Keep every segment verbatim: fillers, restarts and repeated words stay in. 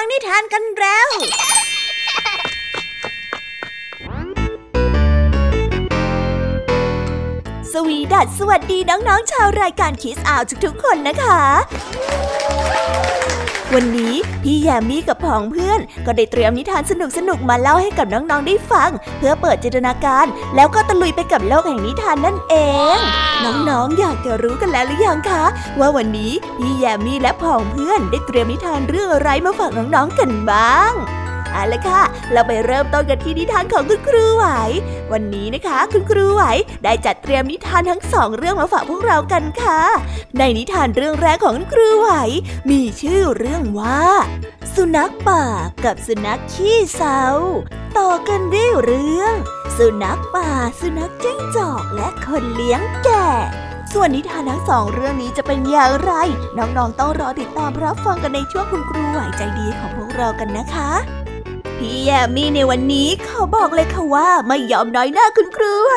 ฟังนิทานกันแล้วสวีดัสสวัสดีน้องๆชาวรายการคิสอาวทุกๆคนนะคะวันนี้พี่แยมมี่กับผองเพื่อนก็ได้เตรียมนิทานสนุกๆมาเล่าให้กับน้องๆได้ฟังเพื่อเปิดจินตนาการแล้วก็ตะลุยไปกับโลกแห่งนิทานนั่นเอง wow. น้องๆอยากจะรู้กันแล้วหรือยังคะว่าวันนี้พี่แยมมี่และผองเพื่อนได้เตรียมนิทานเรื่องอะไรมาฝากน้องๆกันบ้างเอาละค่ะเราไปเริ่มต้นกันที่นิทานของคุณครูไหววันนี้นะคะคุณครูไหวได้จัดเตรียมนิทานทั้งสองเรื่องมาฝากพวกเรากันค่ะในนิทานเรื่องแรกของคุณครูไหวมีชื่อเรื่องว่าสุนัขป่ากับสุนัขขี้เศร้าต่อกันด้วยเรื่องสุนัขป่าสุนัขจิ้งจอกและคนเลี้ยงแกะส่วนนิทานทั้งสองเรื่องนี้จะเป็นอย่างไรน้องๆต้องรอติดตามรับฟังกันในช่วงคุณครูไหวใจดีของพวกเรากันนะคะพี่แยมมี่ในวันนี้ขอบอกเลยค่ะว่าไม่ยอมน้อยหน้าคุณครูไหว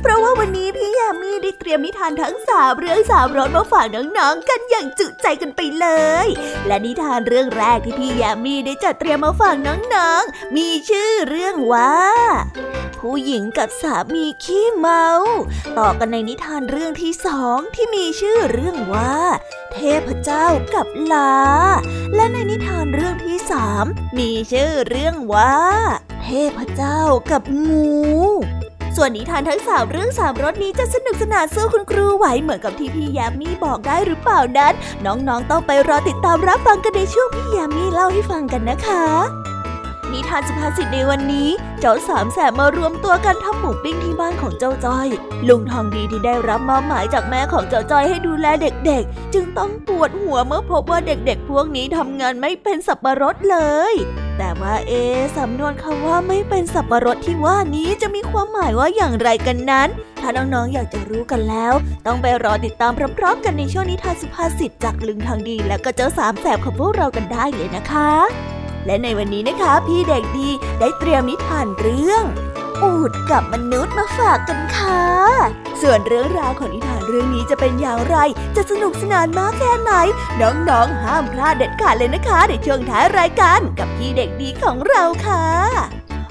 เพราะว่าวันนี้พี่แยมมี่ได้เตรียมนิทานทั้งสามเรื่องสามรสมาฝากน้องๆกันอย่างจุใจกันไปเลยและนิทานเรื่องแรกที่พี่แยมมี่ได้จัดเตรียมมาฝากน้องๆมีชื่อเรื่องว่าผู้หญิงกับสามีขี้เมาต่อกันในนิทานเรื่องที่สองที่มีชื่อเรื่องว่าเทพเจ้ากับลาและในนิทานเรื่องที่สามมีชื่อเรื่องว่าเทพเจ้ากับงูส่วนนิทานทั้งสามเรื่องสามรสนี้จะสนุกสนานสู้คุณครูไหวเหมือนกับที่พี่ยามีบอกได้หรือเปล่านั้นน้องๆต้องไปรอติดตามรับฟังกันในช่วงพี่ยามีเล่าให้ฟังกันนะคะนิทานสุภาษิตในวันนี้เจ้าสามแสบมารวมตัวกันทำหมูปิ้งที่บ้านของเจ้าจ้อยลุงทองดีที่ได้รับมอบหมายจากแม่ของเจ้าจ้อยให้ดูแลเด็กๆจึงต้องปวดหัวเมื่อพบว่าเด็กๆพวกนี้ทำงานไม่เป็นสับปะรดเลยแต่ว่าเอ๊ะสำนวนคำว่าไม่เป็นสับปะรดที่ว่านี้จะมีความหมายว่าอย่างไรกันนั้นถ้าน้องๆอยากจะรู้กันแล้วต้องไปรอติดตามพร้อมๆกันในช่วงนิทานสุภาษิตจากลุงทองดีและก็เจ้าสามแสบของพวกเรากันได้เลยนะคะและในวันนี้นะคะพี่เด็กดีได้เตรียมนิทานเรื่องอูฐกับมนุษย์มาฝากกันค่ะส่วนเรื่องราวของนิทานเรื่องนี้จะเป็นอย่างไรจะสนุกสนานมากแค่ไหนน้องๆห้ามพลาดเด็ดขาดเลยนะคะในช่วงท้ายรายการกับพี่เด็กดีของเราค่ะ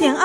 เสียงอ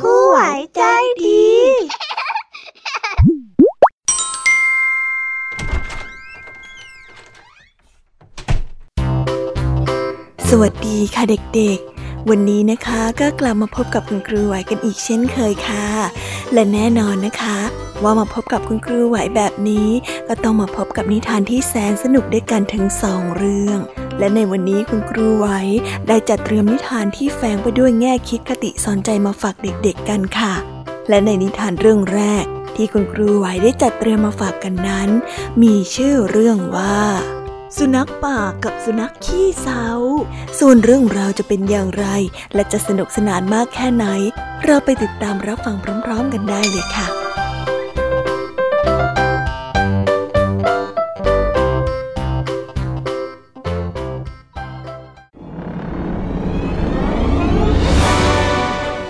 ครูไหวใจดีสวัสดีค่ะเด็กๆวันนี้นะคะก็กลับมาพบกับคุณครูไหวกันอีกเช่นเคยค่ะและแน่นอนนะคะว่ามาพบกับคุณครูไหวแบบนี้ก็ต้องมาพบกับนิทานที่แสนสนุกด้วยกันถึงสองเรื่องและในวันนี้คุณครูไหวได้จัดเตรียมนิทานที่แฝงไปด้วยแง่คิดคติสอนใจมาฝากเด็กๆกันค่ะและในนิทานเรื่องแรกที่คุณครูไหวได้จัดเตรียมมาฝากกันนั้นมีชื่อเรื่องว่าสุนัขป่ากับสุนัขขี้เศร้าส่วนเรื่องราวจะเป็นอย่างไรและจะสนุกสนานมากแค่ไหนเราไปติดตามรับฟังพร้อมๆกันได้เลยค่ะ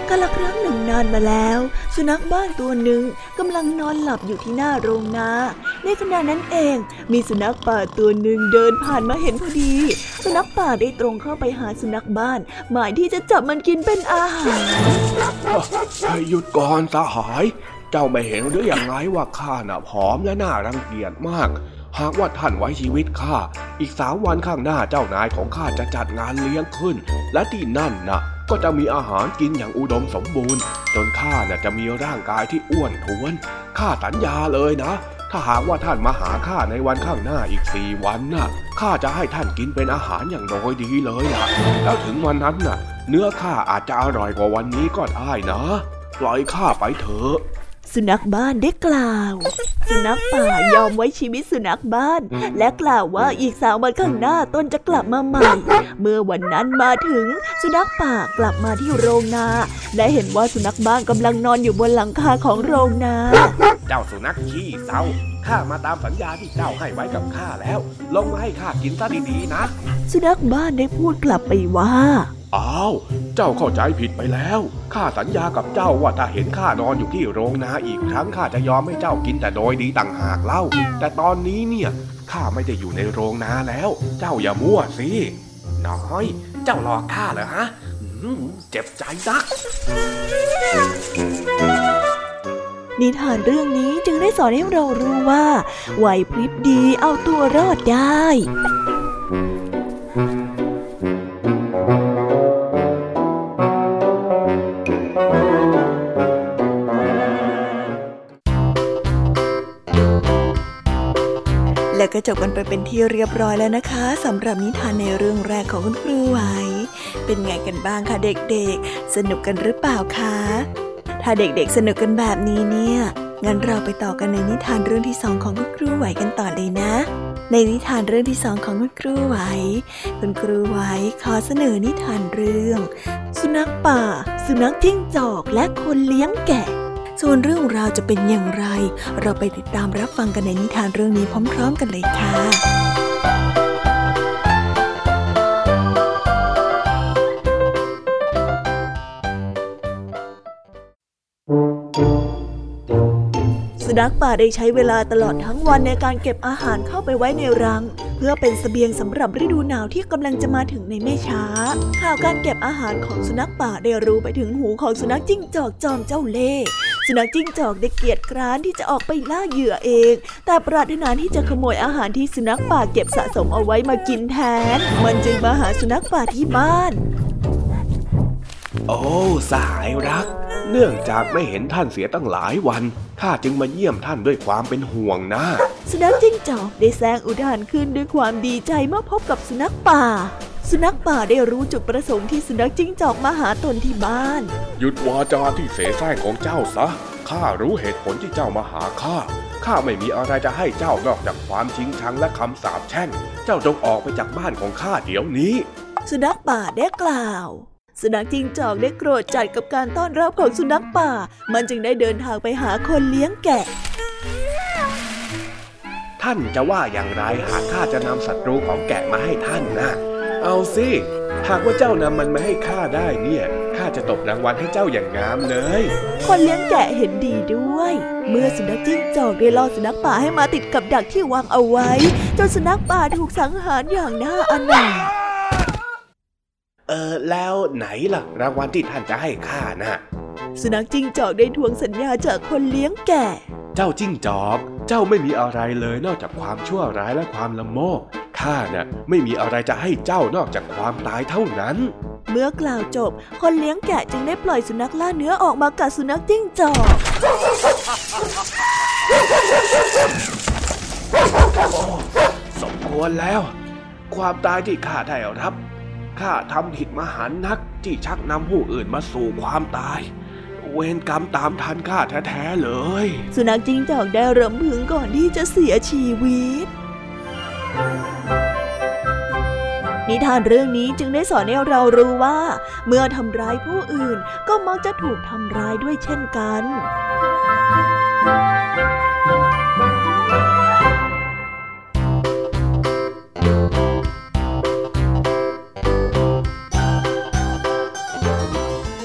กาลครั้งหนึ่งนานมาแล้วสุนัขบ้านตัวหนึ่งกำลังนอนหลับอยู่ที่หน้าโรงนาในขณะนั้นเองมีสุนัขป่าตัวหนึ่งเดินผ่านมาเห็นพอดีสุนัขป่าได้ตรงเข้าไปหาสุนัขบ้านหมายที่จะจับมันกินเป็นอาหารหยุดก่อนสหาย เจ้าไม่เห็นหรืออย่างไรว่าข้าน่ะผอมและน่ารังเกียจมากหากว่าท่านไว้ชีวิตข้าอีกสามวันข้างหน้าเจ้านายของข้าจะจัดงานเลี้ยงขึ้นและที่นั่นน่ะก็จะมีอาหารกินอย่างอุดมสมบูรณ์จนข้าน่ะจะมีร่างกายที่อ้วนท้วนข้าสัญญาเลยนะถ้าหากว่าท่านมาหาข้าในวันข้างหน้าอีกสี่วันน่ะข้าจะให้ท่านกินเป็นอาหารอย่างน้อยดีเลยล่ะแล้วถึงวันนั้นน่ะเนื้อข้าอาจจะอร่อยกว่าวันนี้ก็ได้นะปล่อยข้าไปเถอะสุนัขบ้านได้กล่าวสุนัขป่ายอมไว้ชีวิตสุนัขบ้านและกล่าวว่าอีกสามวันข้างหน้าตนจะกลับมาใหม่เมื่อวันนั้นมาถึงสุนัขป่ากลับมาที่โรงนาและเห็นว่าสุนัขบ้านกำลังนอนอยู่บนหลังคาของโรงนาเจ้าสุนัขขี้เศร้าข้ามาตามสัญญาที่เจ้าให้ไว้กับข้าแล้วลงมาให้ข้ากินซะดีๆนะสุนัขบ้านได้พูดกลับไปว่าอ้าวเจ้าเข้าใจผิดไปแล้วข้าสัญญากับเจ้าว่าถ้าเห็นข้านอนอยู่ที่โรงนาอีกครั้งข้าจะยอมให้เจ้ากินแต่โดยดีต่างหากเล่าแต่ตอนนี้เนี่ยข้าไม่ได้อยู่ในโรงนาแล้วเจ้าอย่ามั่วสิน้อยเจ้าหลอกข้าเหรอฮะเจ็บใจนักนิทานเรื่องนี้จึงได้สอนให้เรารู้ว่าไหวพริบดีเอาตัวรอดได้แล้วก็จบกันไปเป็นที่เรียบร้อยแล้วนะคะสำหรับนิทานในเรื่องแรกของคุณครูไหวเป็นไงกันบ้างคะเด็กๆสนุกกันหรือเปล่าคะถ้าเด็กๆสนุกกันแบบนี้เนี่ยงั้นเราไปต่อกันในนิทานเรื่องที่สองของคุณครูไหวกันต่อเลยนะในนิทานเรื่องที่สองของคุณครูไหวคุณครูไหวขอเสนอนิทานเรื่องสุนัขป่าสุนัขจิ้งจอกและคนเลี้ยงแกะส่วนเรื่องราวจะเป็นอย่างไรเราไปติดตามรับฟังกันในนิทานเรื่องนี้พร้อมๆกันเลยค่ะสุนัขป่าได้ใช้เวลาตลอดทั้งวันในการเก็บอาหารเข้าไปไว้ในรังเพื่อเป็นเสบียงสำหรับฤดูหนาวที่กำลังจะมาถึงในไม่ช้าข่าวการเก็บอาหารของสุนัขป่าได้รู้ไปถึงหูของสุนัขจิ้งจอกจอมเจ้าเล่ห์สุนัขจิ้งจอกได้เกียจคร้านที่จะออกไปล่าเหยื่อเองแต่ปรารถนาที่จะขโมยอาหารที่สุนัขป่าเก็บสะสมเอาไว้มากินแทนมันจึงมาหาสุนัขป่าที่บ้านโอ้สหายรักเนื่องจากไม่เห็นท่านเสียตั้งหลายวันข้าจึงมาเยี่ยมท่านด้วยความเป็นห่วงนะสุนัขจิ้งจอกได้แซงอุทานขึ้นด้วยความดีใจเมื่อพบกับสุนัขป่าสุนัขป่าได้รู้จุดประสงค์ที่สุนัขจิ้งจอกมาหาตนที่บ้านหยุดวาจาที่เสแสร้งของเจ้าซะข้ารู้เหตุผลที่เจ้ามาหาข้าข้าไม่มีอะไรจะให้เจ้านอกจากความชิงชังและคำสาปแช่งเจ้าจงออกไปจากบ้านของข้าเดี๋ยวนี้สุนัขป่าได้กล่าวสุนัขจิ้งจอกได้โกรธจัดกับการต้อนรับของสุนัขป่ามันจึงได้เดินทางไปหาคนเลี้ยงแกะท่านจะว่าอย่างไรหากข้าจะนำศัตรูของแกะมาให้ท่านนะเอาสิหากว่าเจ้านำมันมาให้ข้าได้เนี่ยข้าจะตบรางวัลให้เจ้าอย่างงามเลยคนเลี้ยงแกะเห็นดีด้วยเมื่อสุนัขจิ้งจอกได้ล่อสุนัขป่าให้มาติดกับดักที่วางเอาไว้จนสุนัขป่าถูกสังหารอย่างน่าอนาถเออแล้วไหนล่ะรางวัลที่ท่านจะให้ข้าน่ะสุนัขจิ้งจอกได้ทวงสัญญาจากคนเลี้ยงแก่เจ้าจิ้งจอกเจ้าไม่มีอะไรเลยนอกจากความชั่วร้ายและความละโมบข้าน่ะไม่มีอะไรจะให้เจ้านอกจากความตายเท่านั้นเมื่อกล่าวจบคนเลี้ยงแกะจึงได้ปล่อยสุนัขล่าเนื้อออกมากัดสุนัขจิ้งจอกสมควรแล้วความตายที่ข้าได้รับข้าทำผิดมหันต์นักที่ชักนำผู้อื่นมาสู่ความตายเวรกรรมตามทันข้าแท้ๆเลยสุนัขจิ้งจอกได้รำพึงก่อนที่จะเสียชีวิตนิทานเรื่องนี้จึงได้สอนให้เรารู้ว่าเมื่อทำร้ายผู้อื่นก็มักจะถูกทำร้ายด้วยเช่นกัน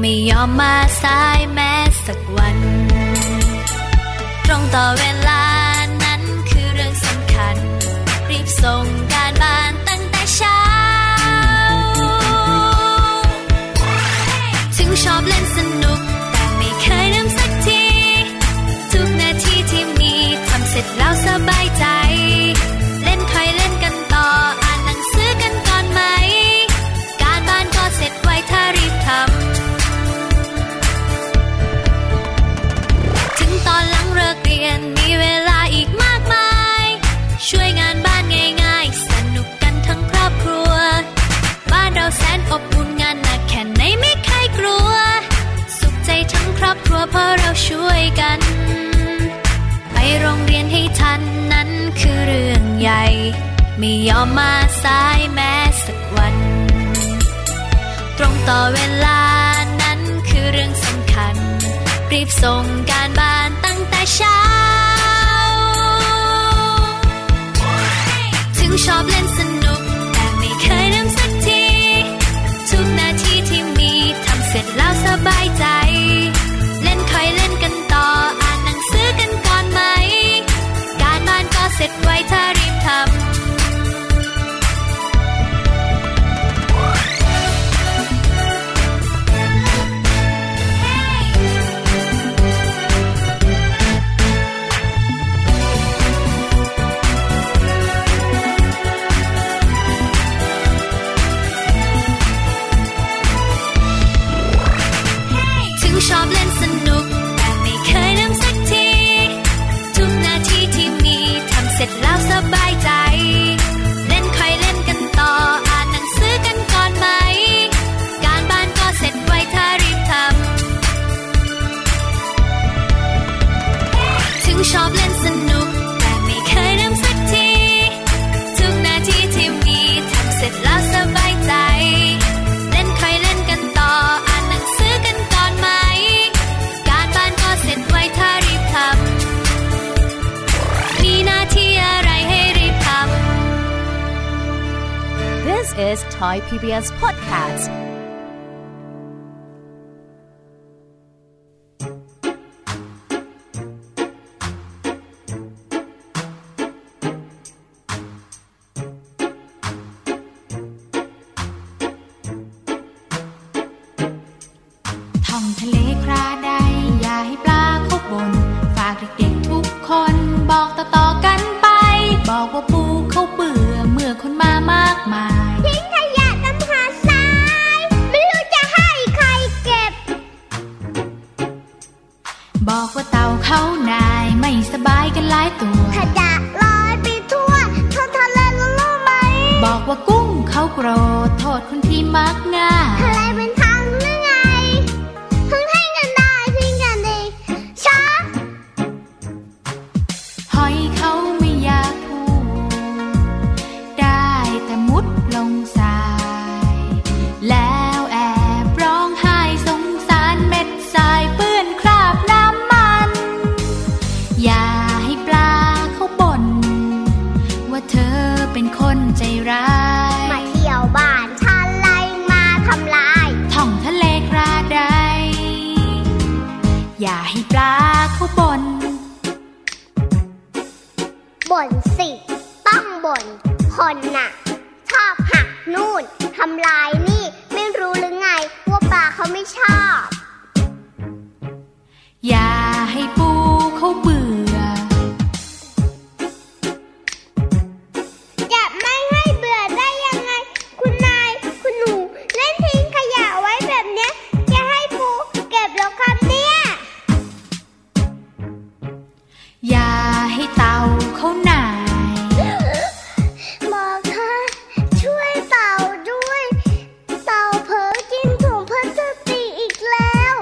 ไม่ยอมมาสายแม้สักวันตรงต่อเวลานั้นคือเรื่องสำคัญรีบส่งการบ้านตั้งแต่เช้าถึงชอบเล่นสนุกแต่ไม่เคยลืมสักทีทุกนาทีที่มีทำเสร็จแล้วสบายใจเล่นใครเล่นกันต่ออ่านหนังสือกันก่อนไหมการบ้านก็เสร็จไวถ้ารีบทำมีเวลาอีกมากมายช่วยงานบ้านง่ายๆสนุกกันทั้งครอบครัวบ้านเราแสนอบอุ่นงานหนักแค่ไหนไม่เคยกลัวสุขใจทั้งครอบครัวเพราะเราช่วยกันไปโรงเรียนให้ทันนั้นคือเรื่องใหญ่ไม่ยอมมาสายแม้สักวันตรงต่อเวลานั้นคือเรื่องสำคัญรีบส่งการบ้านตั้งแต่เช้าถึงชอบเล่นสนุกแต่ไม่เคยลืมสักทีทุกนาทีที่มีทำเสร็จแล้วสบายใจเล่นคอยเล่นกันต่ออ่านหนังสือกันก่อนไหมการบ้านก็เสร็จไวถ้ารีบทำชอบเล่นสนุกแต่ไม่เคยลืมสักทีทุกนาทีที่มีทำเสร็จแล้วสบายใจเล่นคอยเล่นกันต่ออ่านหนังสือกันก่อนไหมการบ้านก็เสร็จไวถ้ารีบทำถึงชอบเล่นสนุกแต่ไม่เคยลืมสักทีทุกนาทีที่มีทำเสร็จแล้วสบายใจเล่นคอยเล่นกันต่ออ่านหนังสือกันก่อนไหมเสร็จไวถ้ารีบทำมีหน้าที่อะไรให้รีบทำ This is Thai พี บี เอส Podcastปูเขาเบื่อเมื่อคนมามากมายทิ้งขยะตำหาทราย อย่าให้ปลาเขาบ่นบ่นสิต้องบ่นคนน่ะชอบหักนู่นทำลายนี่ไม่รู้หรือไงว่าปลาเขาไม่ชอบอย่าให้ปูเขาเบื่อจะไม่ให้เบื่อได้ยังไงคุณนายคุณหนูเล่นทิ้งขยะไว้แบบเนี้ยจะให้ปูเก็บหรอครับเนี่ยอย่าให้เต่าเขาหน่ายบอกค่ะช่วยเต่าด้วยเต่าเผลอกินถุงพลาสติกอีกแล้ว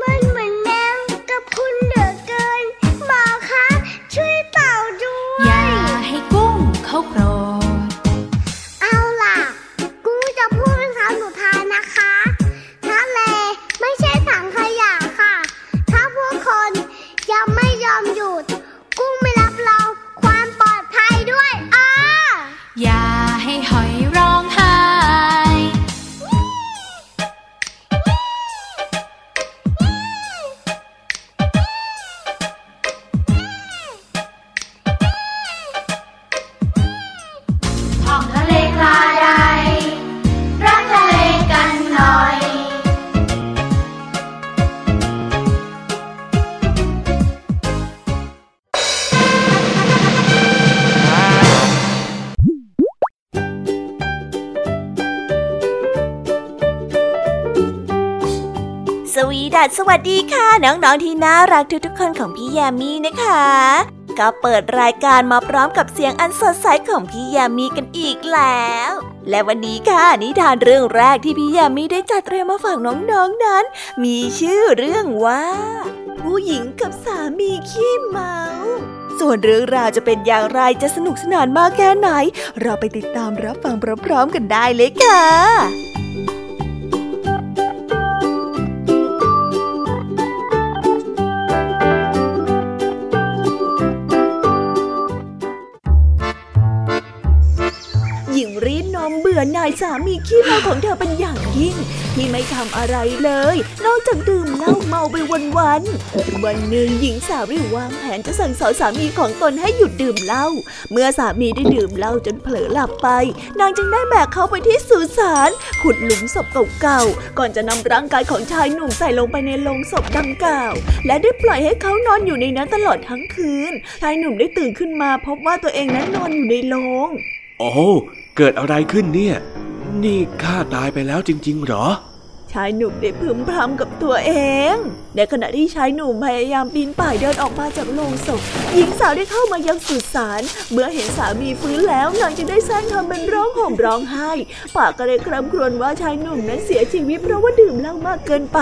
มันเหมือนแมงกะพรุนเหลือเกินบอกค่ะช่วยเต่าด้วยอย่าให้กุ้งเขาโกรธเอาล่ะกุ้งจะพูดเป็นคำสุดท้ายนะคะทะเลไม่ใช่ถังขยะค่ะถ้าพวกคนยังไม่ยอมหยุดกุ้งไม่รับรองความปลอดภัยด้วยอ้ออย่าให้หอยร้องไห้ท่องทะเลคลาใดรักทะเลกันหน่อยสวีดัสสวัสดีค่ะน้องๆที่น่ารักทุกๆคนของพี่ยามีนะคะก็เปิดรายการมาพร้อมกับเสียงอันสดใสของพี่ยามีกันอีกแล้วและวันนี้ค่ะนิทานเรื่องแรกที่พี่ยามีได้จัดเตรียมมาฝากน้องๆนั้นมีชื่อเรื่องว่าผู้หญิงกับสามีขี้เมาส่วนเรื่องราวจะเป็นอย่างไรจะสนุกสนานมากแค่ไหนเราไปติดตามรับฟังพร้อมๆกันได้เลยค่ะนายสามีขี้เมาของเธอเป็นอย่างยิ่งที่ไม่ทำอะไรเลยนอกจากดื่มเหล้าเมาไปวันๆวันหนึ่งหญิงสาวได้วางแผนจะสั่งสอนสามีของตนให้หยุดดื่มเหล้าเมื่อสามีได้ดื่มเหล้าจนเผลอหลับไปนางจึงได้แบกเขาไปที่สุสานขุดหลุมศพเก่าๆก่อนจะนำร่างกายของชายหนุ่มใส่ลงไปในโลงศพดังกล่าวและได้ปล่อยให้เขานอนอยู่ในนั้นตลอดทั้งคืนชายหนุ่มได้ตื่นขึ้นมาพบว่าตัวเองนั้นนอนอยู่ในโลงโอ้เกิดอะไรขึ้นเนี่ยนี่ข้าตายไปแล้วจริงๆหรอชายหนุ่มได้พึมพำกับตัวเองในขณะที่ชายหนุ่มพยายามปีนป่ายเดินออกมาจากโลงศพหญิงสาวได้เข้ามายังสุสานเมื่อเห็นสามีฟื้นแล้วนางจึงได้แสดงทำเป็นร้องห่มร้องไห้ปากก็เลยคร่ำครวญว่าชายหนุ่มนั้นเสียชีวิตเพราะว่าดื่มเหล้ามากเกินไป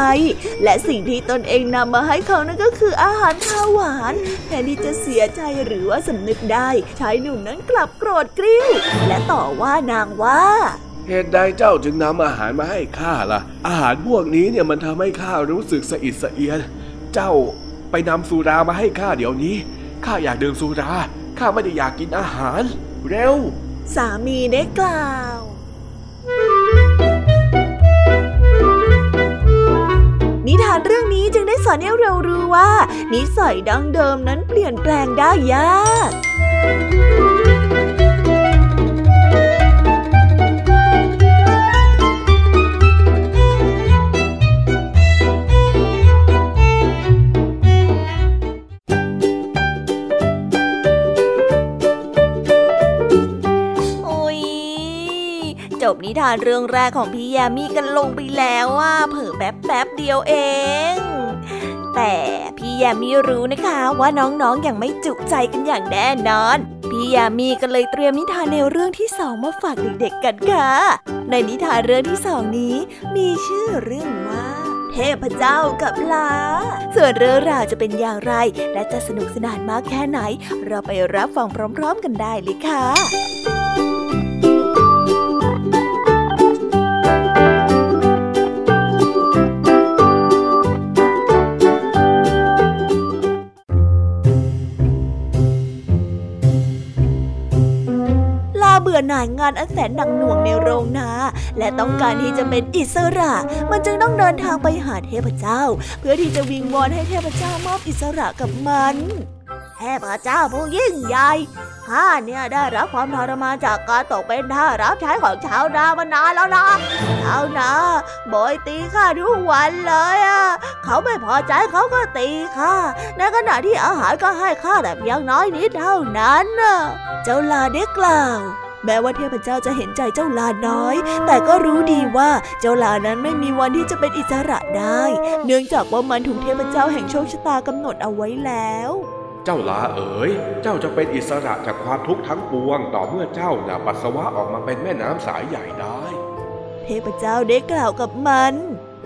และสิ่งที่ตนเองนำมาให้เขานั่นก็คืออาหารข้าวหวานแทนที่จะเสียใจหรือว่าสำนึกได้ชายหนุ่มนั้นกลับโกรธกริ้วและต่อว่านางว่าเหตุใดเจ้าจึงนำอาหารมาให้ข้าล่ะอาหารพวกนี้เนี่ยมันทำให้ข้ารู้สึกสะอิดสะเอียนเจ้าไปนำสุรามาให้ข้าเดี๋ยวนี้ข้าอยากดื่มสุราข้าไม่ได้อยากกินอาหารเร็วสามีได้กล่าวนิทานเรื่องนี้จึงได้สอนให้เรารู้ว่านิสัยดั้งเดิมนั้นเปลี่ยนแปลงได้ยากนิทานเรื่องแรกของพี่ยามีกันลงไปแล้วว่าเผลอแป๊บแป๊บเดียวเองแต่พี่ยามีรู้นะคะว่าน้องๆยังไม่จุใจกันอย่างแน่นอนพี่ยามีก็เลยเตรียมนิทานแนวเรื่องที่สองมาฝากเด็กๆกันค่ะในนิทานเรื่องที่สองนี้มีชื่อเรื่องว่าเทพเจ้ากับลาส่วนเรื่องราวจะเป็นอย่างไรและจะสนุกสนานมากแค่ไหนเราไปรับฟังพร้อมๆกันได้เลยค่ะเบื่อหน่ายงานอันแสนหนักหน่วงในโรงนา และต้องการที่จะเป็นอิสระมันจึงต้องเดินทางไปหาเทพเจ้าเพื่อที่จะวิงวอนให้เทพเจ้ามอบอิสระกับมันเทพเจ้าผู้ยิ่งใหญ่ข้าเนี่ยได้รับความทรมานจากการตกเป็นทาสรับใช้ของชาวนามานานแล้วนะชาวนาโบยตีข้าทุกวันเลยอ่ะเขาไม่พอใจเขาก็ตีข้าในขณะที่อาหารก็ให้ข้าแต่เพียงน้อยนิดเท่านั้นเจ้าลาได้กล่าวแม้ว่าเทพเจ้าจะเห็นใจเจ้าลาน้อยแต่ก็รู้ดีว่าเจ้าลานั้นไม่มีวันที่จะเป็นอิสระได้เนื่องจากว่ามันถูกเทพเจ้าแห่งโชคชะตากำหนดเอาไว้แล้วเจ้าลาเอ๋ยเจ้าจะเป็นอิสระจากความทุกข์ทั้งปวงต่อเมื่อเจ้าน่ะปัสสาวะออกมาเป็นแม่น้ำสายใหญ่ได้เทพเจ้าได้กล่าวกับมัน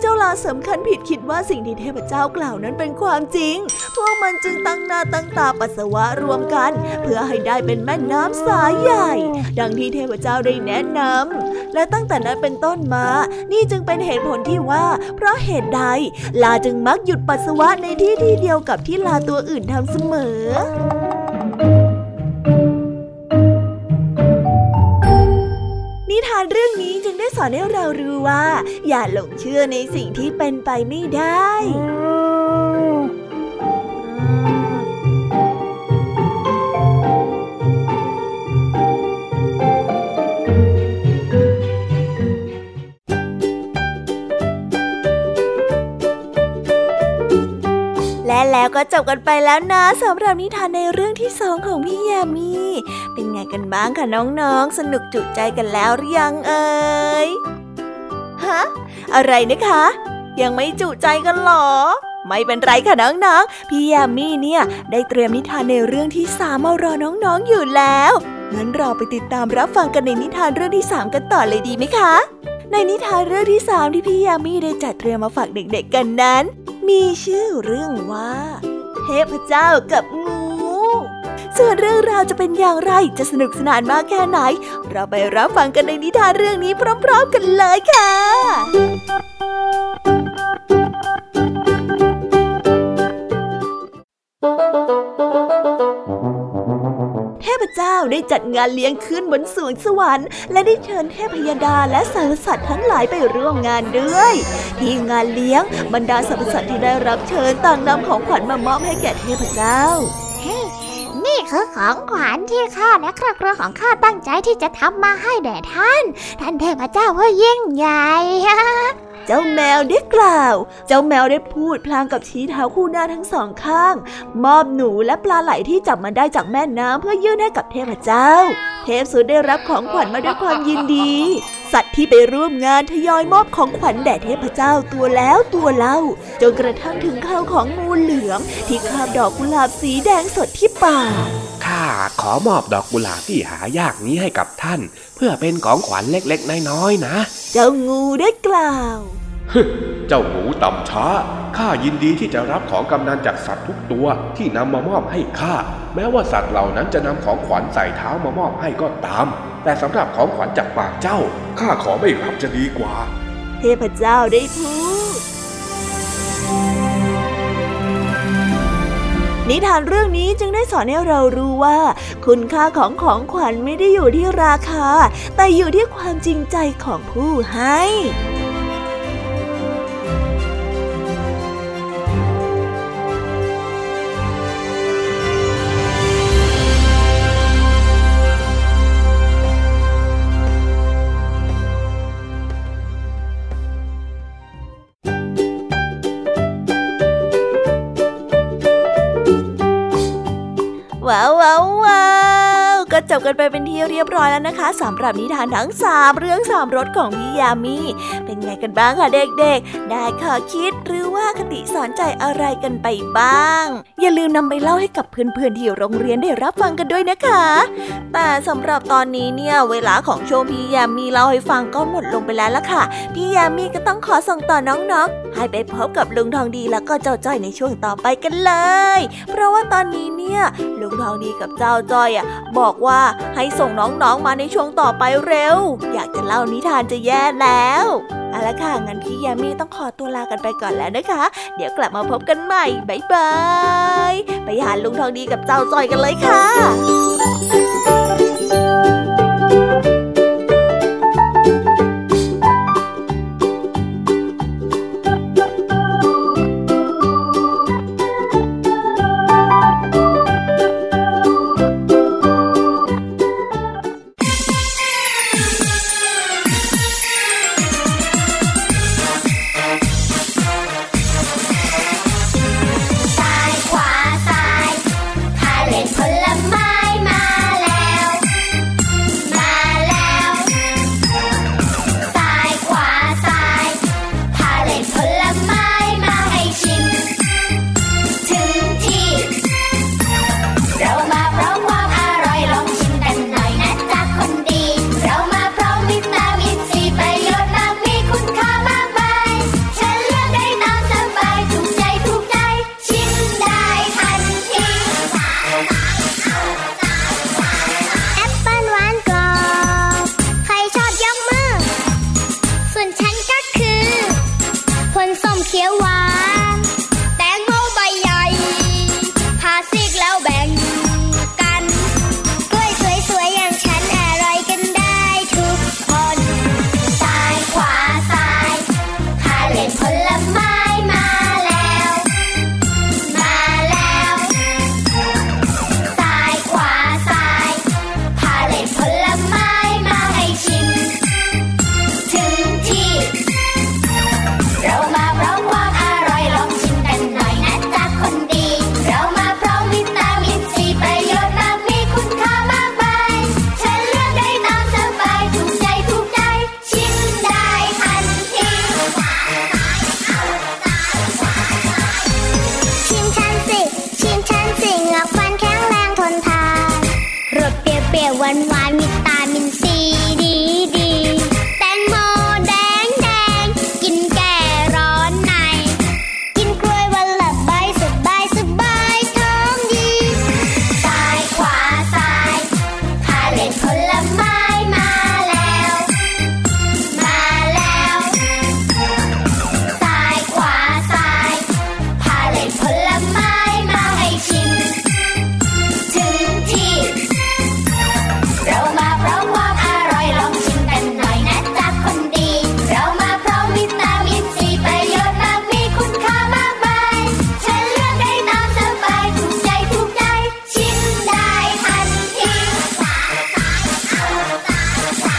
เจ้าลาสำคัญผิดคิดว่าสิ่งที่เทพเจ้ากล่าวนั้นเป็นความจริงพวกมันจึงตั้งหน้าตั้งตาปัสสาวะรวมกันเพื่อให้ได้เป็นแม่น้ำสายใหญ่ดังที่เทพเจ้าได้แนะนำและตั้งแต่นั้นเป็นต้นมานี่จึงเป็นเหตุผลที่ว่าเพราะเหตุใดลาจึงมักหยุดปัสสาวะในที่ที่เดียวกับที่ลาตัวอื่นทำเสมอนิทานเรื่องนี้จึงได้สอนให้เรารู้ว่าอย่าหลงเชื่อในสิ่งที่เป็นไปไม่ได้แล้วก็จบกันไปแล้วนะสำหรับนิทานในเรื่องที่สองของพี่ยามีเป็นไงกันบ้างคะน้องๆสนุกจุใจกันแล้วหรือยังเอ่ยฮะอะไรนะคะยังไม่จุใจกันหรอไม่เป็นไรค่ะน้องๆพี่ยามีเนี่ยได้เตรียมนิทานในเรื่องที่สามมารอน้องๆอยู่แล้วงั้นเราไปติดตามรับฟังกันในนิทานเรื่องที่สามกันต่อเลยดีไหมคะในนิทานเรื่องที่สามที่พี่ยามีได้จัดเตรียมมาฝากเด็กๆกันนั้นมีชื่อเรื่องว่าเทพเจ้ากับงูส่วนเรื่องราวจะเป็นอย่างไรจะสนุกสนานมากแค่ไหนเราไปรับฟังกันในนิทานเรื่องนี้พร้อมๆกันเลยค่ะเทพเจ้าได้จัดงานเลี้ยงขึ้นบนสวงสวรรค์และได้เชิญเทพยดาและสรรพสัตว์ทั้งหลายไปร่วมงานด้วยที่งานเลี้ยงบรรดาสรรพสัตว์ที่ได้รับเชิญต่างนำของขวัญมามอบให้แก่เทพเจ้าเฮ้นี่คือของขวัญที่ข้าและครอบครัวของข้าตั้งใจที่จะทำมาให้แด่ท่านท่านเทพเจ้าผู้ยิ่งใหญ่เจ้าแมวได้กล่าวเจ้าแมวได้พูดพลางกับชี้เท้าคู่หน้าทั้งสองข้างมอบหนูและปลาไหลที่จับมาได้จากแม่น้ำเพื่อยื่นให้กับเทพเจ้าเทพสุดได้รับของขวัญมาด้วยความยินดีสัตว์ที่ไปร่วมงานทยอยมอบของขวัญแด่เทพเจ้าตัวแล้วตัวเล่าจนกระทั่งถึงข้าวของงูเหลือมที่คาบดอกกุหลาบสีแดงสดที่ป่าข้าขอมอบดอกกุหลาบที่หายากนี้ให้กับท่านเพื่อเป็นของขวัญเล็กๆน้อยๆนะเจ้างูได้กล่าวฮึเจ้าหมูต่ำช้าข้ายินดีที่จะรับของกำนันจากสัตว์ทุกตัวที่นำมามอบให้ข้าแม้ว่าสัตว์เหล่านั้นจะนำของขวัญใส่เท้ามามอบให้ก็ตามแต่สำหรับของขวัญจากปากเจ้าข้าขอไม่รับจะดีกว่าเทพเจ้าได้พูดนิทานเรื่องนี้จึงได้สอนให้เรารู้ว่าคุณค่าของของขวัญไม่ได้อยู่ที่ราคาแต่อยู่ที่ความจริงใจของผู้ให้ว้าวว้าวว้าวก็จบกันไปเป็นที่เรียบร้อยแล้วนะคะสำหรับนิทานทั้งสามเรื่องสามรสของพี่ยามีเป็นไงกันบ้างคะเด็กๆได้ข้อคิดหรือว่าคติสอนใจอะไรกันไปบ้างอย่าลืมนำไปเล่าให้กับเพื่อนๆที่โรงเรียนได้รับฟังกันด้วยนะคะแต่สำหรับตอนนี้เนี่ยเวลาของโชว์พี่ยามีเล่าให้ฟังก็หมดลงไปแล้วล่ะค่ะพี่ยามีก็ต้องขอส่งต่อน้องๆให้ไปพบกับลุงทองดีแล้วก็เจ้าจ้อยในช่วงต่อไปกันเลยเพราะว่าตอนนี้เนี่ยลุงทองดีกับเจ้าจ้อยอ่ะบอกว่าให้ส่งน้องๆมาในช่วงต่อไปเร็วอยากจะเล่านิทานจะแย่แล้วเอาละค่ะงั้นพี่ยามีต้องขอตัวลากันไปก่อนแล้วนะคะเดี๋ยวกลับมาพบกันใหม่บ๊ายบายไปหาลุงทองดีกับเจ้าจ้อยกันเลยค่ะ ขียวหวานแตงโมใบใหญ่พาซีกแล้วแบ่งกันกล้วยสวยๆอย่างฉันอร่อยกันได้ทุกคนซ้ายขวาซ้ายพาเล่นผลไม้มาแล้วมาแล้วซ้ายขวาซ้ายพาเล่นผลไม้มาให้ชิมถึงที่เรามาพร้อมความอร่อยลองชิมกันหน่อยนะจ๊ะคนดีเรามาพร้อมวิตามินซีประโยชน์มากมีคุณค่ามากมายฉันเลือกได้ตามสบายถูกใจถูกใจชิมได้ทันทีชิมฉันสิชิมฉันสิเหงือกฟันแข็งแรงทนทานรสเปรี้ยวๆหวานๆวิตามินซีดีดีแตงโมแดงแดงกินแก่ร้อนในกินกล้วยวันละใบสบายสบายท้องดีซ้ายขวาซ้ายพาเล่นผลไม้มาแล้วมาแล้วซ้ายขวาซ้ายพาเล่นผลไม้มาให้ชิมถึงที่ เรามาพร้อมความอร่อยลองชิมกันหน่อยนะจ๊ะคนดี เรามาพร้อมวิตามินซีประโยชน์มากมีคุณค่ามากมายฉันเลือกได้ตามสบายถูกใจถูกใจชิมได้ทันทีชอบพงช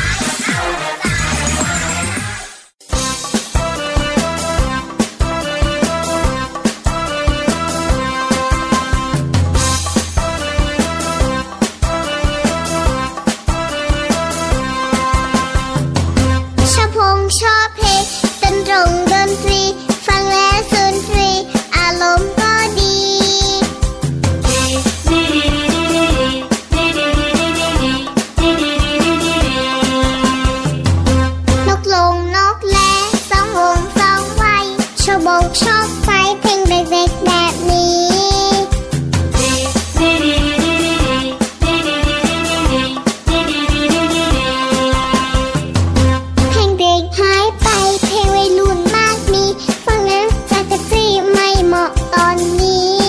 อบเพลงดนตรงดนตรีฟังแล้วสนทรีอารมณ์ก็ดี นกลงนกแลสองวงสองไว้ชอบบกชอบไฟเพลงเด็กๆแบบนี้ เพลงเด็กหายไปเพลงวัยรุ่นมากมีฟังแล้วจักรจี้ไม่เหมาะตอนนี้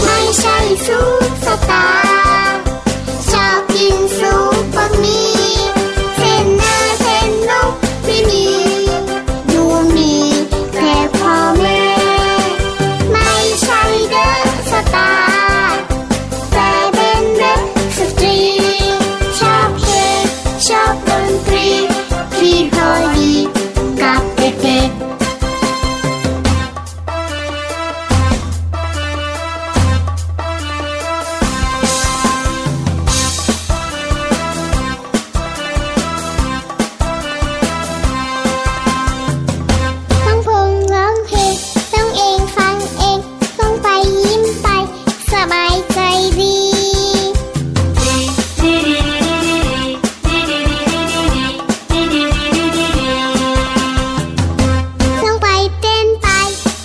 ไม่ใช่ซุปสตาร์ชอบกินซุปบะหมี่เส้นหน้าเส้นนกไม่มีดูมีแต่พ่อแม่ไม่ใช่เดอะสตาร์แต่เป็นเดอะสตรีชอบเพลงชอบดนตรีที่พอดีกับเด็กๆ ต้องพงร้องเพลงต้องเองฟังเองต้องไปยิ้มไปสบายใจดี ต้องไปเต้นไป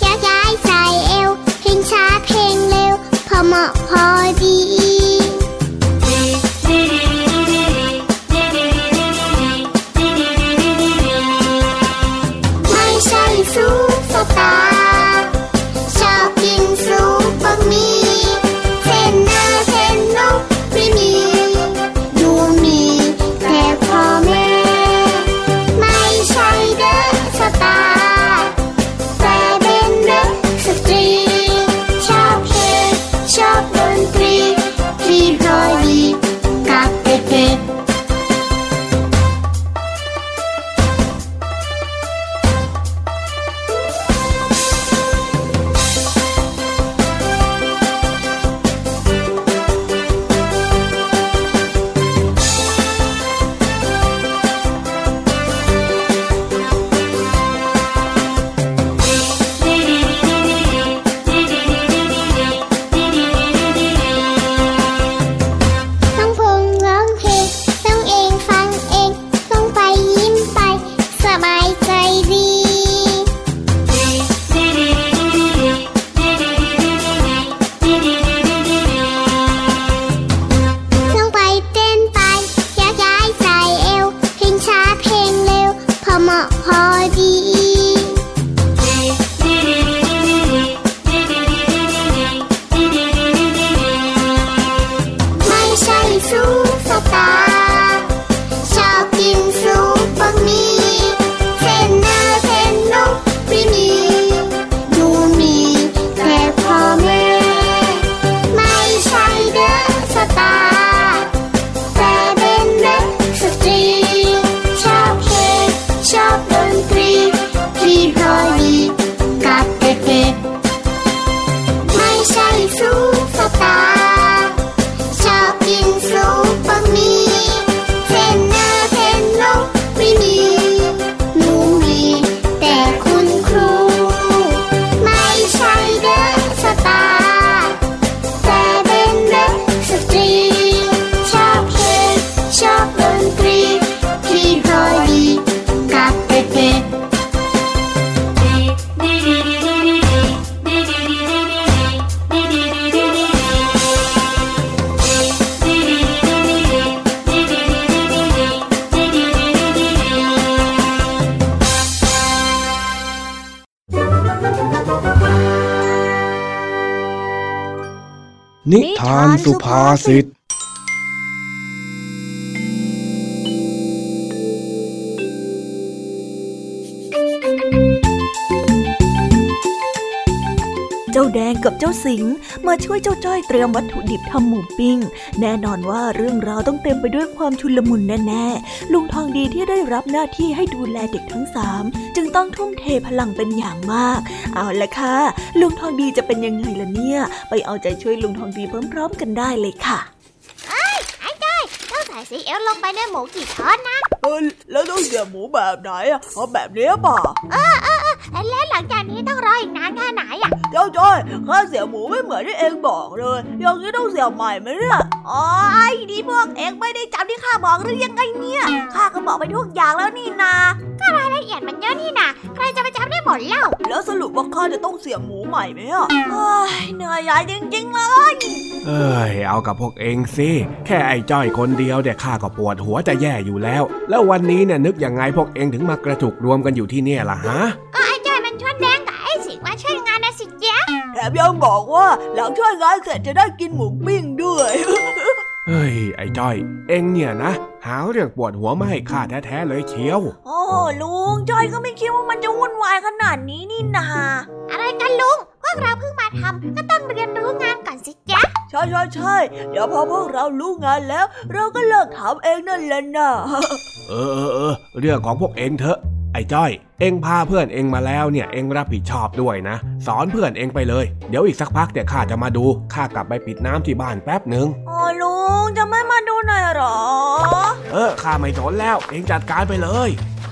ย้ายย้ายใส่เอวเพลงช้าเพลงเร็วพอเหมาะพอดี ไม่ใช่ซุปสตาร์ชอบกินซุปบะหมี่เส้นหน้าเส้นนกไม่มีดูมีแต่พ่อแม่ไม่ใช่เดอะสตาร์แต่เป็นเดอะสตรีชอบเพลงชอบดนตรี นิทานสุภาษิตเจ้าแดงกับเจ้าสิงห์มาช่วยเจ้าจ้อยเตรียมวัตถุดิบทำหมูปิ้งแน่นอนว่าเรื่องราวต้องเต็มไปด้วยความชุลมุนแน่ๆลุงทองดีที่ได้รับหน้าที่ให้ดูแลเด็กทั้งสามจึงต้องทุ่มเทพลังเป็นอย่างมากเอาละค่ะลุงทองดีจะเป็นยังไงล่ะเนี่ยไปเอาใจช่วยลุงทองดีพร้อมๆกันได้เลยค่ะไอ้ไอ้จ้อยเจ้าใส่ซีอิ๊วลงไปในหมูกี่ช้อนนะเออแล้วต้องเจียหมูแบบไหนอะเอาแบบนี้ป่ะเออเออแล้วหลังจากนี้ต้องรออีกนานแค่ไหนอะเจ้าจ้อยข้าเสียหมูไม่เหมือนที่เองบอกเลยอย่างนี้ต้องเสียใหม่ไหมเนี่ยอ๋อไอ้ดีพวกเองไม่ได้จำที่ข้าบอกหรือยังไงเนี่ยข้าก็บอกไปทุกอย่างแล้วนี่นาก็รายละเอียดมันเยอะนี่นาใครจะไปจำได้หมดเล่าแล้วสรุปว่าข้าจะต้องเสียหมูใหม่ไหมอะเฮ้ยเหนื่อยยายจริงๆเลยเอ้ยเอากับพวกเองสิแค่ไอ้จ้อยคนเดียวเด็กข้าก็ปวดหัวจะแย่อยู่แล้วแล้ววันนี้เนี่ยนึกยังไงพวกเองถึงมากระจุกรวมกันอยู่ที่เนี่ยล่ะฮะก็ไอ้จ้อยมันชวนแดงกับไอ้สิงห์มาช่วยงานนะสิเจ๊แถมยังบอกว่าหลังช่วยงานเสร็จจะได้กินหมูปิ้งด้วยเฮ้ยไอ้จ้อยเองเนี่ยนะหาเรื่องปวดหัวมาให้ข้าแท้ๆเลยเชียวโอ้ลุงจ้อยก็ไม่คิดว่ามันจะวุ่นวายขนาดนี้นี่นาอะไรกันลุงพวกเราเพิ่งมาทำก็ต้องเรียนรู้งานก่อนสิเจ๊ใช่ใช่ใช่เดี๋ยวพอพวกเรารู้งานแล้วเราก็เลิกถามเองนั่นแหละนะเออเออเออเรื่องของพวกเองเถอะไอ้จ้อยเองพาเพื่อนเองมาแล้วเนี่ยเองรับผิดชอบด้วยนะสอนเพื่อนเองไปเลยเดี๋ยวอีกสักพักเนี่ยข้าจะมาดูข้ากลับไปปิดน้ำที่บ้านแป๊บหนึ่งอ๋อลุงจะไม่มาดูหน่อยหรอเออข้าไม่ทนแล้วเองจัดการไปเลย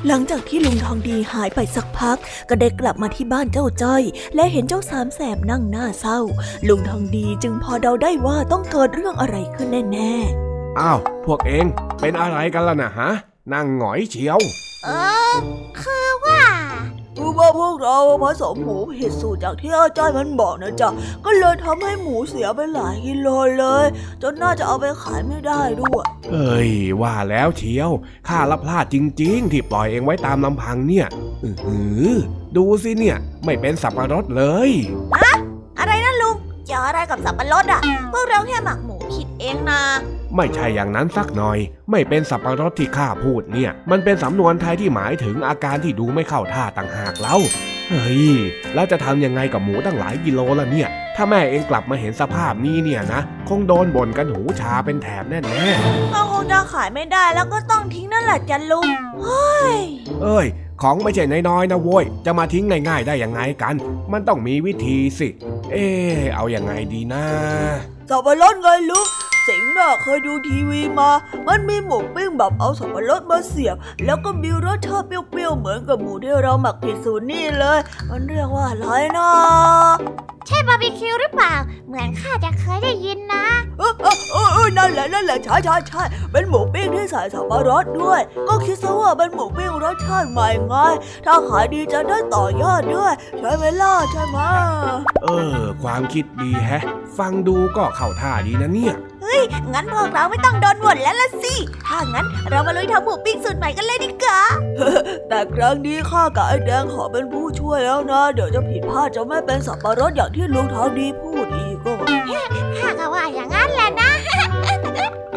หลังจากที่ลุงทองดีหายไปสักพักก็ได้กลับมาที่บ้านเจ้าจ้อยและเห็นเจ้าสามแสบนั่งหน้าเศร้าลุงทองดีจึงพอเดาได้ว่าต้องเกิดเรื่องอะไรขึ้นแน่ๆอ้าวพวกเองเป็นอะไรกันล่ะนะฮะนั่งหงอยเชียวเออคือว่าคือว่าพวกเราผสมหมูผิดสูตรจากที่เจ้าจ้อยมันบอกนะจ๊ะก็เลยทำให้หมูเสียไปหลายกิโลเลยจนน่าจะเอาไปขายไม่ได้ด้วยเอ้ยว่าแล้วเชียวข้าละพลาดจริงๆที่ปล่อยเองไว้ตามลำพังเนี่ยอื้อหือดูสิเนี่ยไม่เป็นสับปะรดเลยฮะอะไรนะลุงเกี่ยวอะไรกับสับปะรดอ่ะพวกเราแค่หมักหมูผิดเองนะไม่ใช่อย่างนั้นสักหน่อยไม่เป็นสับปะรดที่ข้าพูดเนี่ยมันเป็นสำนวนไทยที่หมายถึงอาการที่ดูไม่เข้าท่าต่างหากแล้วเฮ้ยแล้วจะทำยังไงกับหมูตั้งหลายกิโลล่ะเนี่ยถ้าแม่เองกลับมาเห็นสภาพนี้เนี่ยนะคงโดนบ่นกันหูชาเป็นแถบแน่แน่ก็คงจะขายไม่ได้แล้วก็ต้องทิ้งนั่นแหละจันลุงเฮ้ยเอ้ยของไม่ใช่น้อยๆนะโว้ยจะมาทิ้งง่ายๆได้ยังไงกันมันต้องมีวิธีสิเออเอายังไงดีนะสับปะรดไงลุงสิงห์น่ะเคยดูทีวีมามันมีหมูปิ้งแบบเอาสับปะรดมาเสียบแล้วก็มีรสชาติเปรี้ยวๆเหมือนกับหมูที่เราหมักผิดสูตรนี่เลยมันเรียกว่าอะไรนะใช่บาร์บีคิวหรือเปล่าเหมือนข้าจะเคยได้ยินนะเออเออเออนั่นแหละนั่นแหละใช่ใช่ใช่เป็นหมูปิ้งที่ใส่สับปะรดด้วยก็คิดซะว่าเป็นหมูปิ้งรสชาติใหม่ไงถ้าขายดีจะได้ต่อยอดด้วยใช่ไหมล่ะใช่ไหมเออความคิดดีแฮะฟังดูก็เข้าท่าดีนะเนี่ยเฮ้ยงั้นพวกเราไม่ต้องโดนบ่นแล้วล่ะสิถ้างั้นเรามาลุยทำหมูปิ้งสูตรใหม่กันเลยดีกว่าแต่ครั้งนี้ข้ากับไอ้แดงขอเป็นผู้ช่วยแล้วนะเดี๋ยวจะผิดพลาดจะไม่เป็นสับปะรดอย่างที่ลุงทองดีพูดอีกก็ข้าก็ว่าอย่างนั้นแหละนะ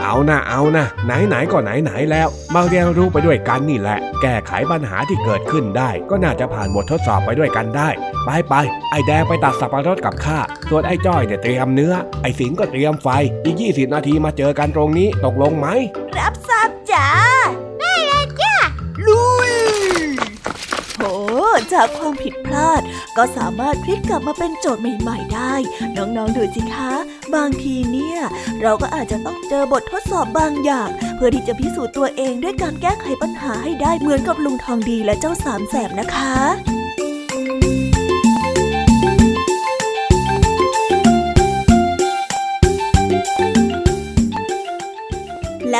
เอานะเอานะไหนๆก็ไหนๆแล้วมาเรียนรู้ไปด้วยกันนี่แหละแก้ไขปัญหาที่เกิดขึ้นได้ก็น่าจะผ่านบททดสอบไปด้วยกันได้ไปไปไอ้แดงไปตัดสับปะรดกับข้าส่วนไอ้จ้อยเนี่ยเตรียมเนื้อไอ้สิงก็เตรียมไฟอีกยี่สิบนาทีมาเจอกันตรงนี้ตกลงไหมรับทราบจ้าได้เลยจ้าลุยโอ้จากความผิดพลาดก็สามารถพลิกกลับมาเป็นโจทย์ใหม่ๆได้น้องๆดูสิคะบางทีเนี่ยเราก็อาจจะต้องเจอบททดสอบบางอย่างเพื่อที่จะพิสูจน์ตัวเองด้วยการแก้ไขปัญหาให้ได้เหมือนกับลุงทองดีและเจ้าสามแสบนะคะแล้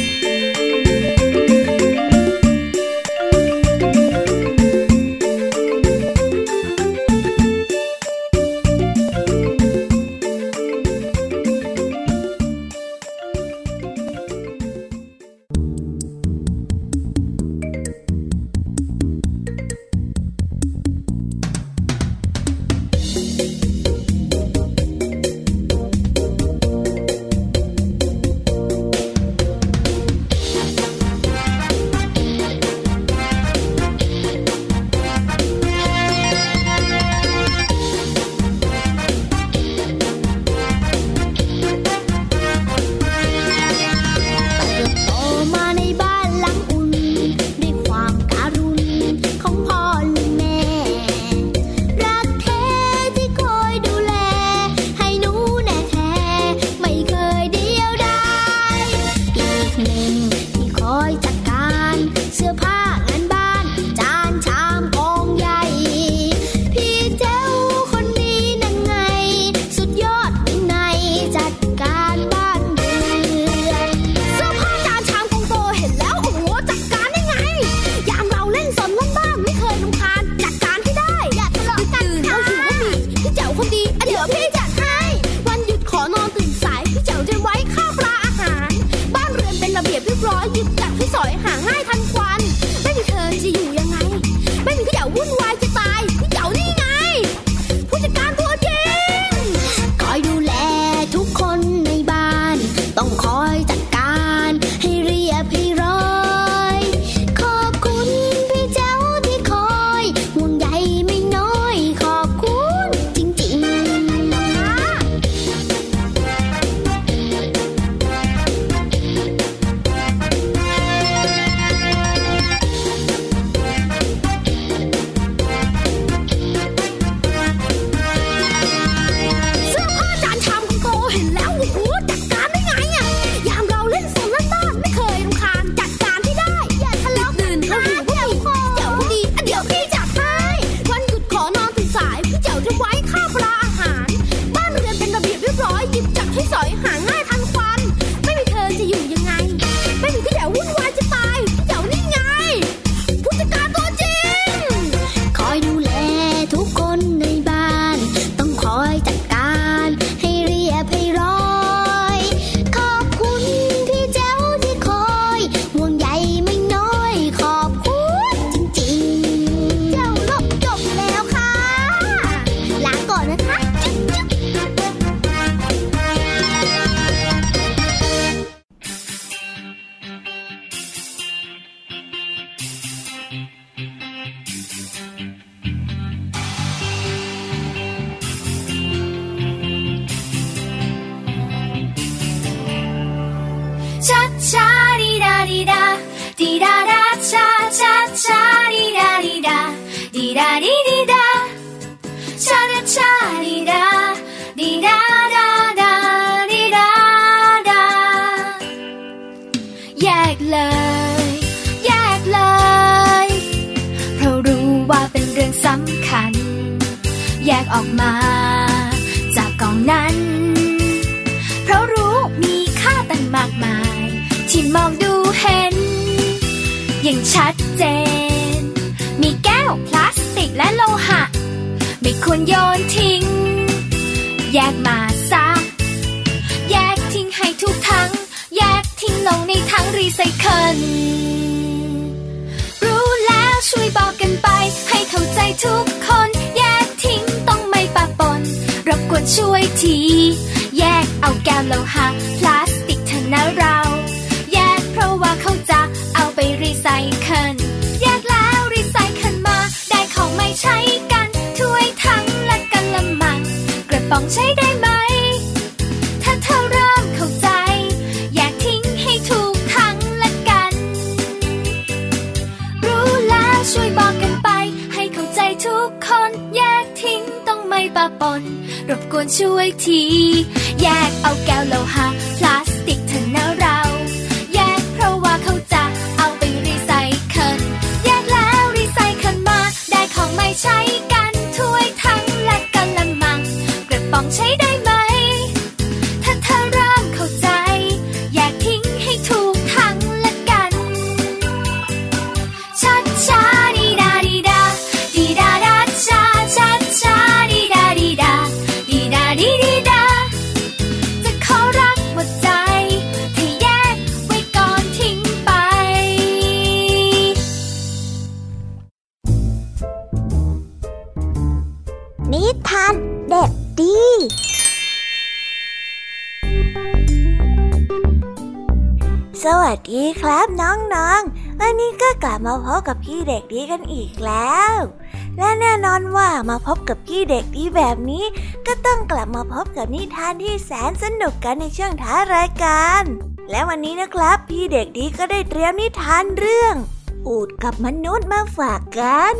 ออกมาจากกล่องนั้นเพราะรู้มีค่าตั้งมากมายที่มองดูเห็นอย่างชัดเจนมีแก้วพลาสติกและโลหะไม่ควรโยนทิ้งแยกมาซะแยกทิ้งให้ทุกทั้งแยกทิ้งลงในทั้งรีไซเคิลรู้แล้วช่วยบอกกันไปให้เข้าใจทุกคนแยกทิ้งต้องไม่ปะปนรบกวนช่วยทีแยกเอาแก้วโลหะพลาสติกทั้งนั้นเราแยกเพราะว่าเขาจะเอาไปรีไซเคิลแยกแล้วรีไซเคิลมาได้ของไม่ใช้กันถ้วยทั้งและกระมังกระป๋องใช้ได้ไหมถ้าเธอเริ่มเข้าใจแยกทิ้งให้ถูกทั้งและกันรู้แล้วช่วยบอกกันไปให้เข้าใจทุกคนแยกทิ้งต้องไม่ปะปนรบกวนช่วยทีแยกเอาแก้วโลหะพลาสติกเถอะนะเราแยกเพราะว่าเขาจะเอาไปรีไซเคิลแยกแล้วรีไซเคิลมาได้ของไม่ใช้กันถ้วยทั้งและกระมังกระป๋องใช้ได้ไหมถ้าเธอเริ่มเข้าใจแยกทิ้งให้ถูกทั้งและกันช้าช้าดีดาดีดาดีดาดาช้าช้าช้าดีดาดีดาดีดาดีดีดาจะขอรักหมดใจให้แยกไว้ก่อนทิ้งไปนิทานเด็กดีสวัสดีครับน้องๆวันนี้ก็กลับมาพบกับพี่เด็กดีกันอีกแล้วและแน่นอนว่ามาพบกับพี่เด็กดีแบบนี้ก็ต้องกลับมาพบกับนิทานที่แสนสนุกกันในช่วงท้ายรายการและวันนี้นะครับพี่เด็กดีก็ได้เตรียมนิทานเรื่องอูฐกับมนุษย์มาฝากกัน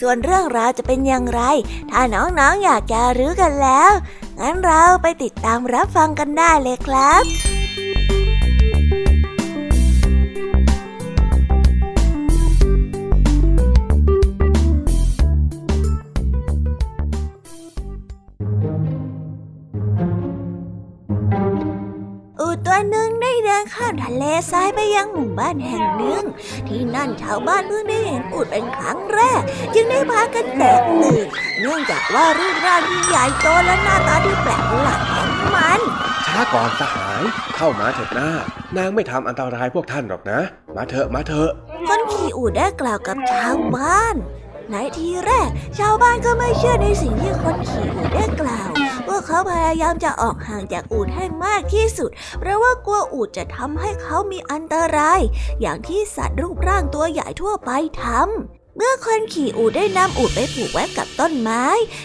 ส่วนเรื่องราวจะเป็นอย่างไรถ้าน้องๆ อ, อยากจะรู้กันแล้วงั้นเราไปติดตามรับฟังกันได้เลยครับอูฐตัวหนึ่งได้เดินข้ามทะเลทรายไปยังหมู่บ้านแห่งหนึ่งที่นั่นชาวบ้านเพิ่งได้เห็นอูฐเป็นครั้งแรกจึงได้พากันแตกตื่นเนื่องจากว่ารูปร่างที่ใหญ่โตและหน้าตาที่แปลกประหลาดของมันช้าก่อนสหายเข้ามาเถิดหน้านางไม่ทำอันตรายพวกท่านหรอกนะมาเถอะมาเถอะคนขี่อูฐได้กล่าวกับชาวบ้านในทีแรกชาวบ้านก็ไม่เชื่อในสิ่งที่คนขี่อูฐได้กล่าวพวกเขาพยายามจะออกห่างจากอูฐให้มากที่สุดเพราะว่ากลัวอูฐจะทำให้เขามีอันตรายอย่างที่สัตว์รูปร่างตัวใหญ่ทั่วไปทำเมื่อคนขี่อูฐได้นำอูฐไปผูกไว้กับต้นไม้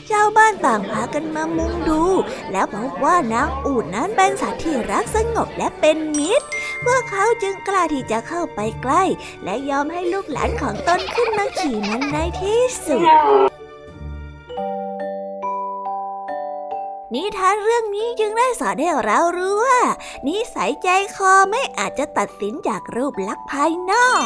ชาวบ้านต่างพากันมามุงดูแล้วพบว่านางอูฐนั้นเป็นสัตว์ที่รักสงบและเป็นมิตรพวกเขาจึงกล้าที่จะเข้าไปใกล้และยอมให้ลูกหลานของตนขึ้นมาขี่มันในที่สุดนิทานเรื่องนี้จึงได้สอนให้เรารู้ว่านิสัยใจคอไม่อาจจะตัดสินจากรูปลักษณ์ภายนอก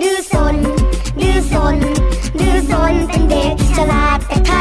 ดื้อสนดื้อสนเป็นเด็กฉลาดแต่ถ้า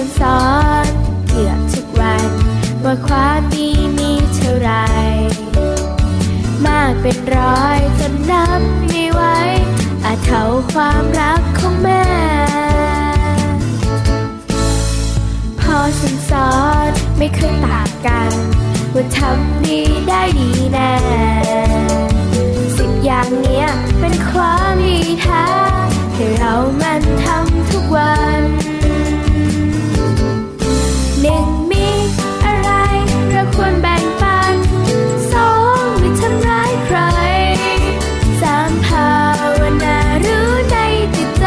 ฉันสอนเกือบทุกวันว่าความดีมีเท่าไรมากเป็นร้อยจนนับไม่ไหวอาจเท่าความรักของแม่พอฉันสอนไม่เคยต่างกันว่าทำดีได้ดีแน่สิบอย่างเนี้ยเป็นความดีแท้ให้เรามันทำทุกวันหนึ่งมีอะไรเราควรแบ่งปันสองไม่ทำร้ายใครสามภาวนารู้ในจิตใจ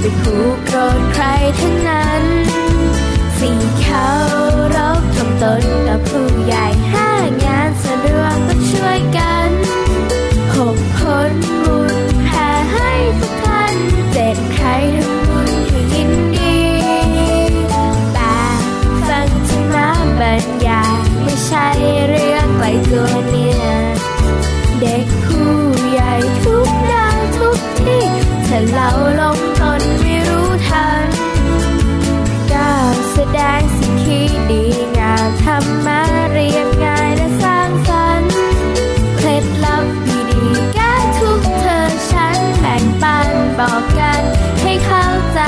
ไม่ผูกโกรธใครทั้งนั้นสี่เคารพทำตนกับผู้ใหญ่ห้างานส่วนรวมก็ช่วยกันหกคนบุญแผ่ให้ทุกท่านเจ็ดใครทำบุญให้ยินดีแปดฟังธรรมะบรรยายไม่ใช่เรื่องไกลตัวเนี่ยเด็กผู้ใหญ่ทุกดาวทุกที่ถ้าเราลงตนไม่รู้ทันก้าวแสดงสิ่งที่ดีงามธรรมะเรียบง่ายและสร้างสรรค์เคล็ดลับดีๆแก้ทุกเธอฉันแบ่งปันบอกกันให้เข้าใจ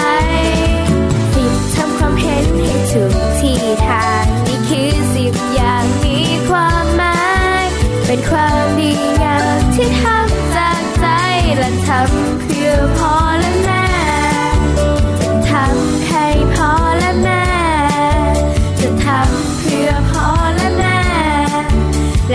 สิบทำความเห็นให้ถูกที่ทางนี่คือสิบอย่างมีความหมายเป็นความดีงามที่ทำจากใจและทำเพื่อพ่อและแม่ทำให้พ่อและแม่จะทำเพื่อพ่อและแม่แล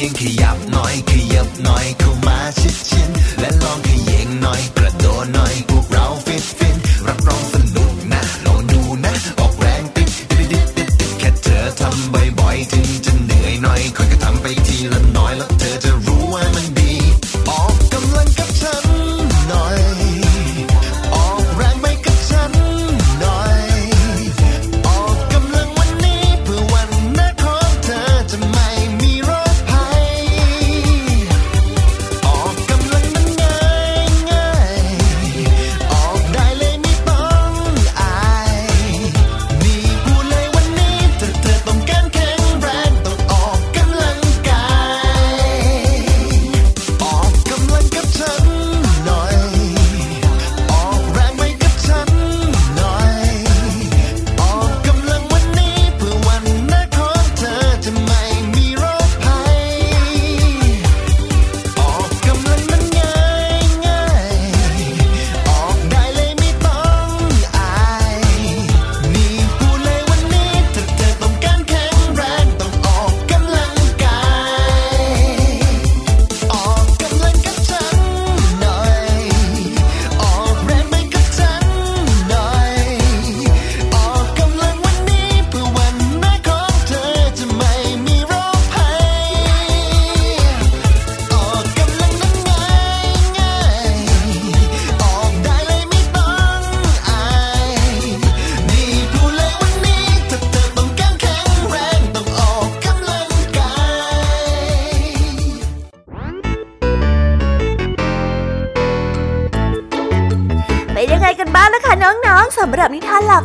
พียงขยับหน่อยขยับหน่อยเข้ามาชิดชินและลองขยิงหน่อยกระโดดหน่อยพวกเราฟิตฟินรับรองสนุกนะลองดูนะออกแรงติ๊ดติ๊ดติ๊ดติ๊ดติ๊ดแค่เธอทำบ่อยๆถึงจะเหนื่อยหน่อยค่อยๆทำไปทีละน้อยแล้วเธอจะรู้ว่ามันดีออกกำลังกับฉันหน่อยสำหรับนิทานหลาก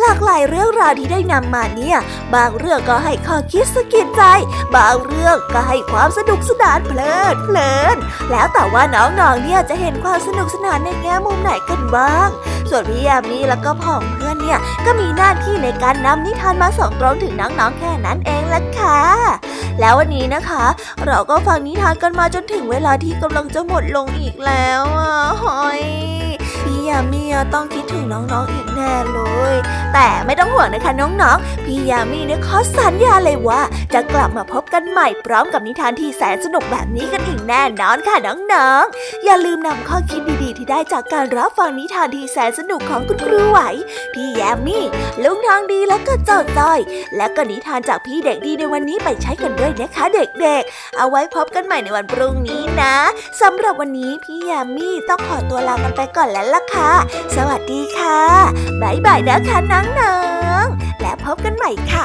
หลากหลายเรื่องราวที่ได้นำมาเนี่ยบางเรื่องก็ให้ข้อคิดสะกิดใจบางเรื่องก็ให้ความสนุกสนานเพลิดเพลินแล้วแต่ว่าน้องๆเนี่ยจะเห็นความสนุกสนานในแง่มุมไหนกันบ้างส่วนพี่ยามีแล้วก็พ่อเพื่อนเนี่ยก็มีหน้าที่ในการนำนิทานมาส่งตรงถึงน้องๆแค่นั้นเองล่ะค่ะแล้ววันนี้นะคะเราก็ฟังนิทานกันมาจนถึงเวลาที่กำลังจะหมดลงอีกแล้วอ่ะหอยพี่ยามีต้องคิดถึงน้องๆอีกแน่เลยแต่ไม่ต้องห่วงนะคะน้องๆพี่ยามีเนี่ยขอสัญญาเลยว่าจะกลับมาพบกันใหม่พร้อมกับนิทานที่แสนสนุกแบบนี้กันอีกแน่นอนค่ะน้องๆอย่าลืมนำข้อคิดดีๆที่ได้จากการรับฟังนิทานที่แสนสนุกของคุณครูไหวพี่ยามีลุงทองดีและก็เจ้าจ้อยและก็นิทานจากพี่เด็กดีในวันนี้ไปใช้กันด้วยนะคะเด็กๆเอาไว้พบกันใหม่ในวันพรุ่งนี้นะสำหรับวันนี้พี่ยามีต้องขอตัวลากันไปก่อนแล้วล่ะค่ะสวัสดีค่ะบ๊ายบายนะคะน้องๆและพบกันใหม่ค่ะ